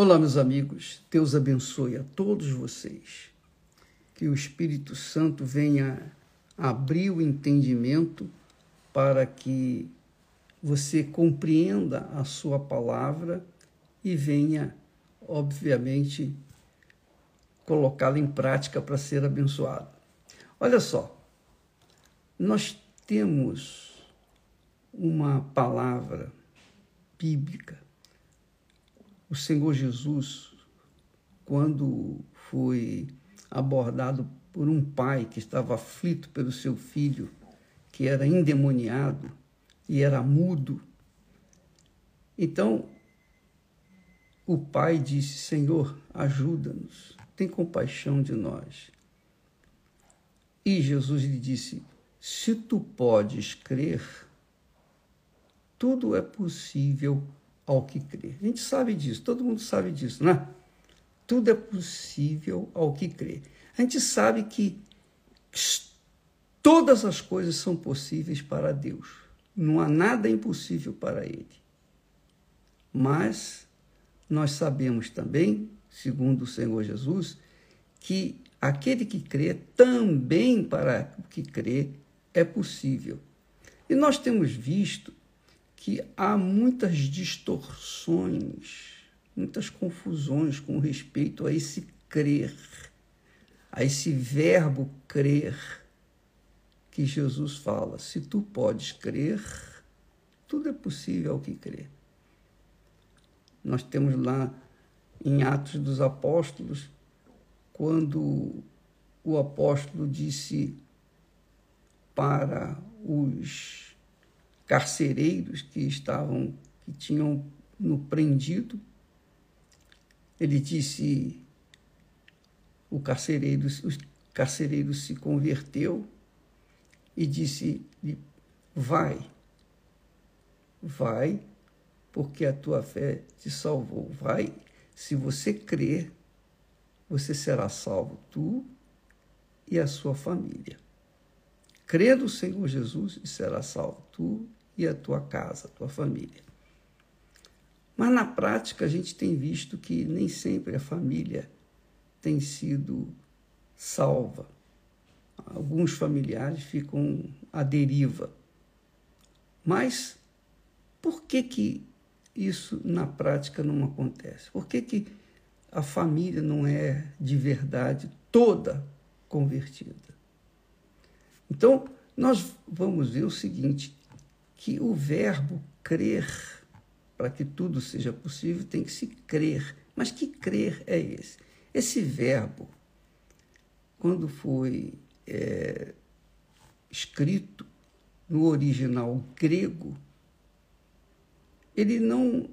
Olá, meus amigos, Deus abençoe a todos vocês, que o Espírito Santo venha abrir o entendimento para que você compreenda a sua palavra e venha, obviamente, colocá-la em prática para ser abençoado. Olha só, nós temos uma palavra bíblica. O Senhor Jesus, quando foi abordado por um pai que estava aflito pelo seu filho, que era endemoniado e era mudo, então o pai disse: Senhor, ajuda-nos, tem compaixão de nós. E Jesus lhe disse: se tu podes crer, tudo é possível ao que crer. A gente sabe disso, todo mundo sabe disso, não é? Tudo é possível ao que crer. A gente sabe que todas as coisas são possíveis para Deus. Não há nada impossível para Ele. Mas nós sabemos também, segundo o Senhor Jesus, que aquele que crê, também para o que crê, é possível. E nós temos visto que há muitas distorções, muitas confusões com respeito a esse crer, a esse verbo crer, que Jesus fala: se tu podes crer, tudo é possível ao que crer. Nós temos lá em Atos dos Apóstolos, quando o apóstolo disse para os carcereiros que tinham no prendido, ele disse, o carcereiro se converteu e disse: vai, porque a tua fé te salvou. Vai, se você crer, você será salvo, tu e a sua família. Crê no Senhor Jesus e será salvo, tu e a tua casa, a tua família. Mas na prática a gente tem visto que nem sempre a família tem sido salva. Alguns familiares ficam à deriva. Mas por que isso na prática não acontece? Por que a família não é de verdade toda convertida? Então, nós vamos ver o seguinte, que o verbo crer, para que tudo seja possível, tem que se crer. Mas que crer é esse? Esse verbo, quando foi escrito no original grego, ele não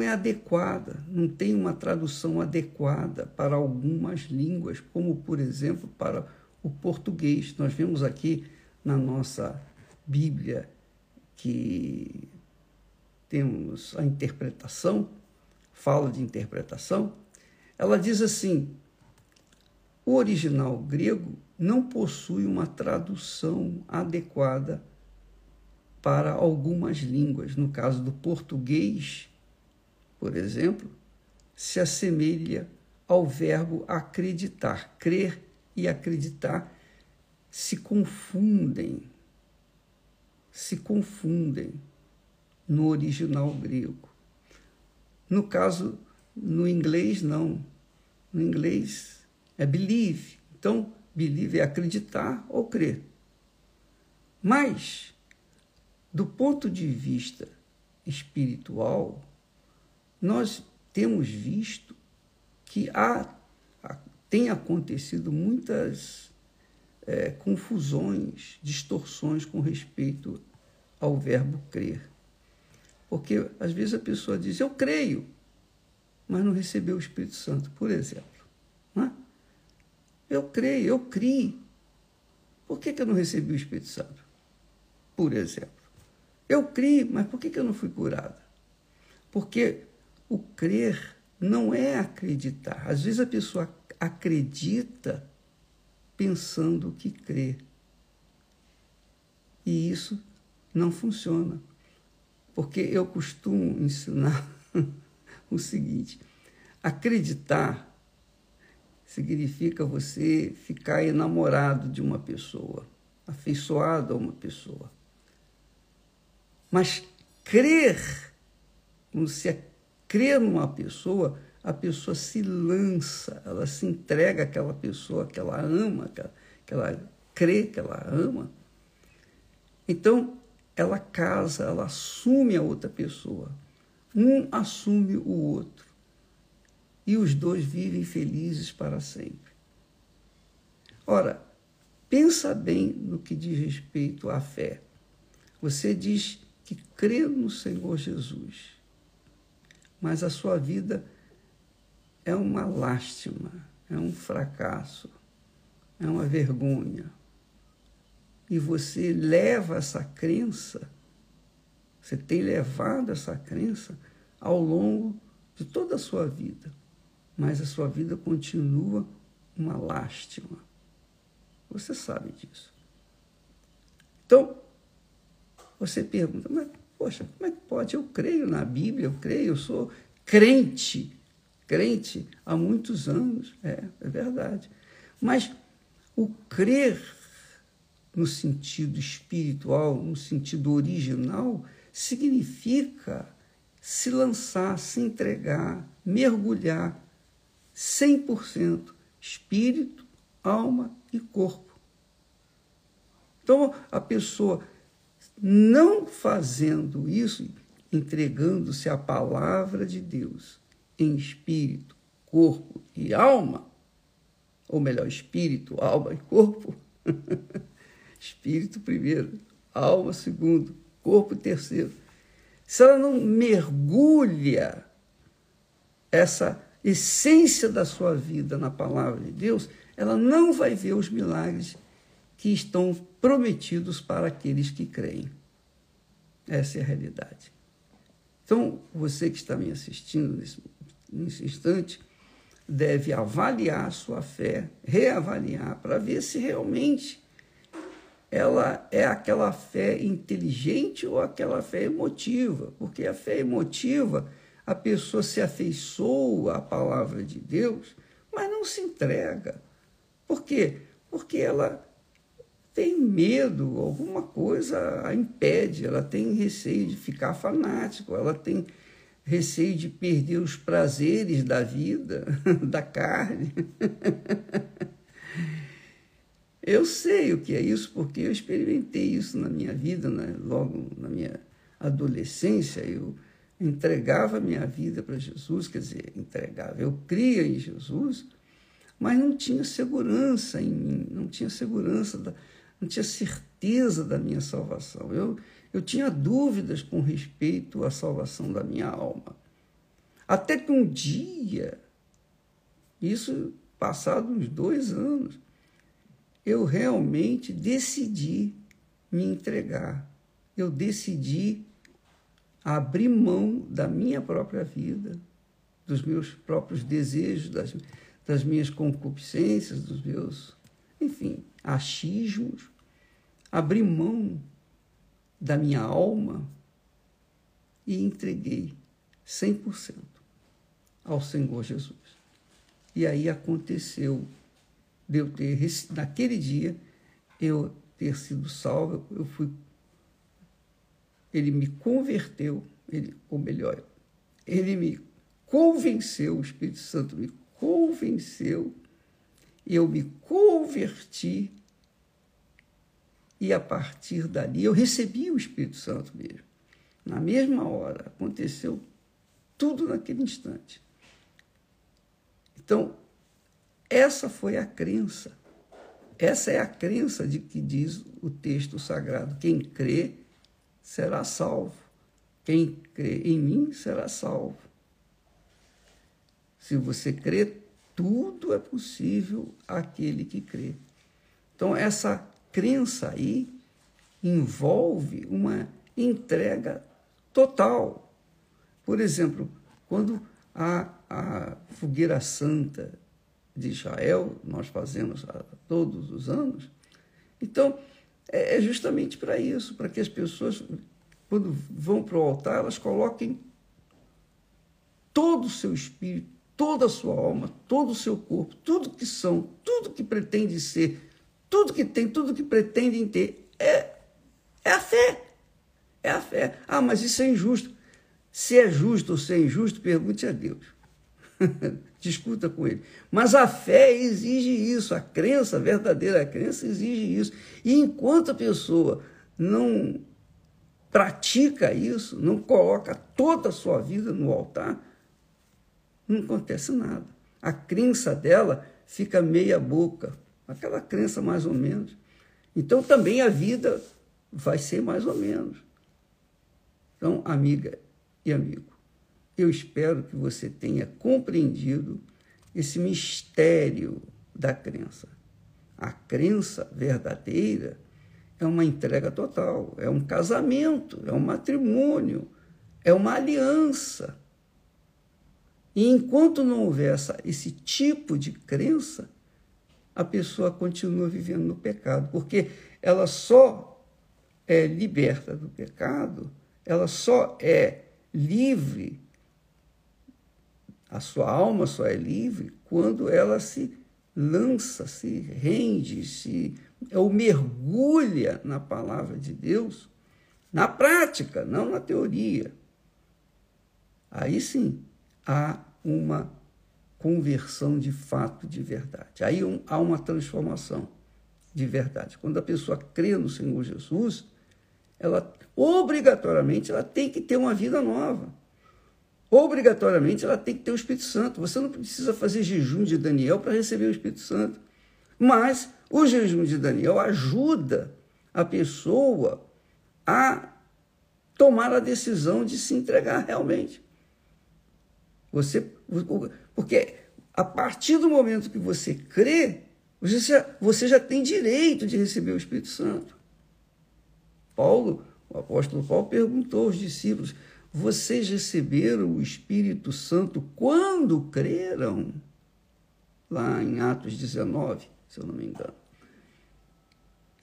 é adequada, não tem uma tradução adequada para algumas línguas, como, por exemplo, para o português. Nós vemos aqui na nossa Bíblia que temos a interpretação, fala de interpretação, ela diz assim: o original grego não possui uma tradução adequada para algumas línguas. No caso do português, por exemplo, se assemelha ao verbo acreditar. Crer e acreditar se confundem no original grego. No caso, no inglês, não. No inglês é believe. Então, believe é acreditar ou crer. Mas, do ponto de vista espiritual, nós temos visto que tem acontecido muitas confusões, distorções com respeito ao verbo crer. Porque, às vezes, a pessoa diz: eu creio, mas não recebeu o Espírito Santo, por exemplo. Né? Eu creio, eu crie. Por que eu não recebi o Espírito Santo, por exemplo? Eu crio, mas por que eu não fui curada? Porque o crer não é acreditar. Às vezes a pessoa acredita pensando que crê. E isso não funciona. Porque eu costumo ensinar o seguinte: acreditar significa você ficar enamorado de uma pessoa, afeiçoado a uma pessoa. Mas crer, quando você crê numa pessoa, a pessoa se lança, ela se entrega àquela pessoa que ela ama, que ela crê que ela ama. Então, ela casa, ela assume a outra pessoa. Um assume o outro. E os dois vivem felizes para sempre. Ora, pensa bem no que diz respeito à fé. Você diz que crê no Senhor Jesus, mas a sua vida é uma lástima, é um fracasso, é uma vergonha. E você leva essa crença, você tem levado essa crença ao longo de toda a sua vida, mas a sua vida continua uma lástima. Você sabe disso. Então, você pergunta, mas, poxa, como é que pode? Eu creio na Bíblia, eu creio, eu sou crente, crente há muitos anos, é verdade. Mas o crer no sentido espiritual, no sentido original, significa se lançar, se entregar, mergulhar 100%, espírito, alma e corpo. Então, a pessoa não fazendo isso, entregando-se à palavra de Deus em espírito, corpo e alma, ou melhor, espírito, alma e corpo, espírito primeiro, alma segundo, corpo terceiro. Se ela não mergulha essa essência da sua vida na palavra de Deus, ela não vai ver os milagres que estão prometidos para aqueles que creem. Essa é a realidade. Então, você que está me assistindo nesse instante, deve avaliar a sua fé, reavaliar, para ver se realmente ela é aquela fé inteligente ou aquela fé emotiva. Porque a fé emotiva, a pessoa se afeiçoa à palavra de Deus, mas não se entrega. Por quê? Porque ela tem medo, alguma coisa a impede, ela tem receio de ficar fanático, ela tem receio de perder os prazeres da vida, da carne. Eu sei o que é isso, porque eu experimentei isso na minha vida, né? Logo na minha adolescência, eu entregava minha vida para Jesus, quer dizer, entregava, eu cria em Jesus, mas não tinha segurança em mim, não tinha segurança não tinha certeza da minha salvação. Eu tinha dúvidas com respeito à salvação da minha alma. Até que um dia, isso passado uns 2 anos, eu realmente decidi me entregar. Eu decidi abrir mão da minha própria vida, dos meus próprios desejos, das minhas concupiscências, dos meus, enfim, achismos, abri mão da minha alma e entreguei 100% ao Senhor Jesus. E aí aconteceu de eu ter, naquele dia, eu ter sido salvo, ele me converteu, ele me convenceu, o Espírito Santo me convenceu, eu me converti e, a partir dali, eu recebi o Espírito Santo mesmo. Na mesma hora, aconteceu tudo naquele instante. Então, essa foi a crença. Essa é a crença de que diz o texto sagrado. Quem crê será salvo. Quem crê em mim será salvo. Se você crê, tudo é possível àquele que crê. Então, essa crença aí envolve uma entrega total. Por exemplo, quando a Fogueira Santa de Israel, nós fazemos todos os anos, então é justamente para isso, para que as pessoas, quando vão para o altar, elas coloquem todo o seu espírito, toda a sua alma, todo o seu corpo, tudo que são, tudo que pretende ser, tudo que tem, tudo que pretendem ter, é a fé. É a fé. Ah, mas isso é injusto. Se é justo ou se é injusto, pergunte a Deus. Discuta com ele. Mas a fé exige isso, a crença, a verdadeira crença exige isso. E enquanto a pessoa não pratica isso, não coloca toda a sua vida no altar, não acontece nada. A crença dela fica meia boca, aquela crença mais ou menos. Então também a vida vai ser mais ou menos. Então, amiga e amigo, eu espero que você tenha compreendido esse mistério da crença. A crença verdadeira é uma entrega total, é um casamento, é um matrimônio, é uma aliança. E enquanto não houver esse tipo de crença, a pessoa continua vivendo no pecado, porque ela só é liberta do pecado, ela só é livre, a sua alma só é livre quando ela se lança, se rende, ou mergulha na palavra de Deus, na prática, não na teoria. Aí sim, há uma conversão de fato, de verdade. Aí há uma transformação de verdade. Quando a pessoa crê no Senhor Jesus, ela obrigatoriamente ela tem que ter uma vida nova. Obrigatoriamente ela tem que ter o Espírito Santo. Você não precisa fazer jejum de Daniel para receber o Espírito Santo. Mas o jejum de Daniel ajuda a pessoa a tomar a decisão de se entregar realmente. Porque a partir do momento que você crê, você já tem direito de receber o Espírito Santo. O apóstolo Paulo perguntou aos discípulos: vocês receberam o Espírito Santo quando creram? Lá em Atos 19, se eu não me engano.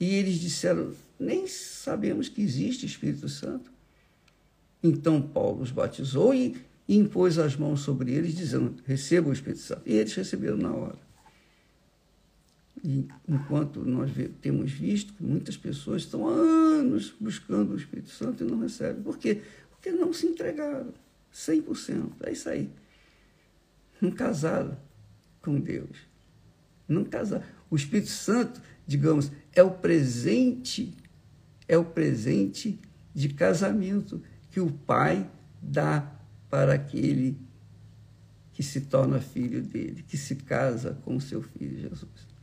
E eles disseram: nem sabemos que existe Espírito Santo. Então Paulo os batizou e impôs as mãos sobre eles, dizendo: recebam o Espírito Santo. E eles receberam na hora. E enquanto nós temos visto que muitas pessoas estão há anos buscando o Espírito Santo e não recebem. Por quê? Porque não se entregaram 100%. É isso aí. Não casaram com Deus. Não casaram. O Espírito Santo, digamos, é o presente de casamento que o Pai dá para aquele que se torna filho dele, que se casa com o seu filho Jesus.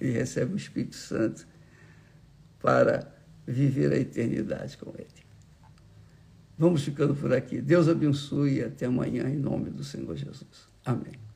Ele recebe o Espírito Santo para viver a eternidade com ele. Vamos ficando por aqui. Deus abençoe e até amanhã, em nome do Senhor Jesus. Amém.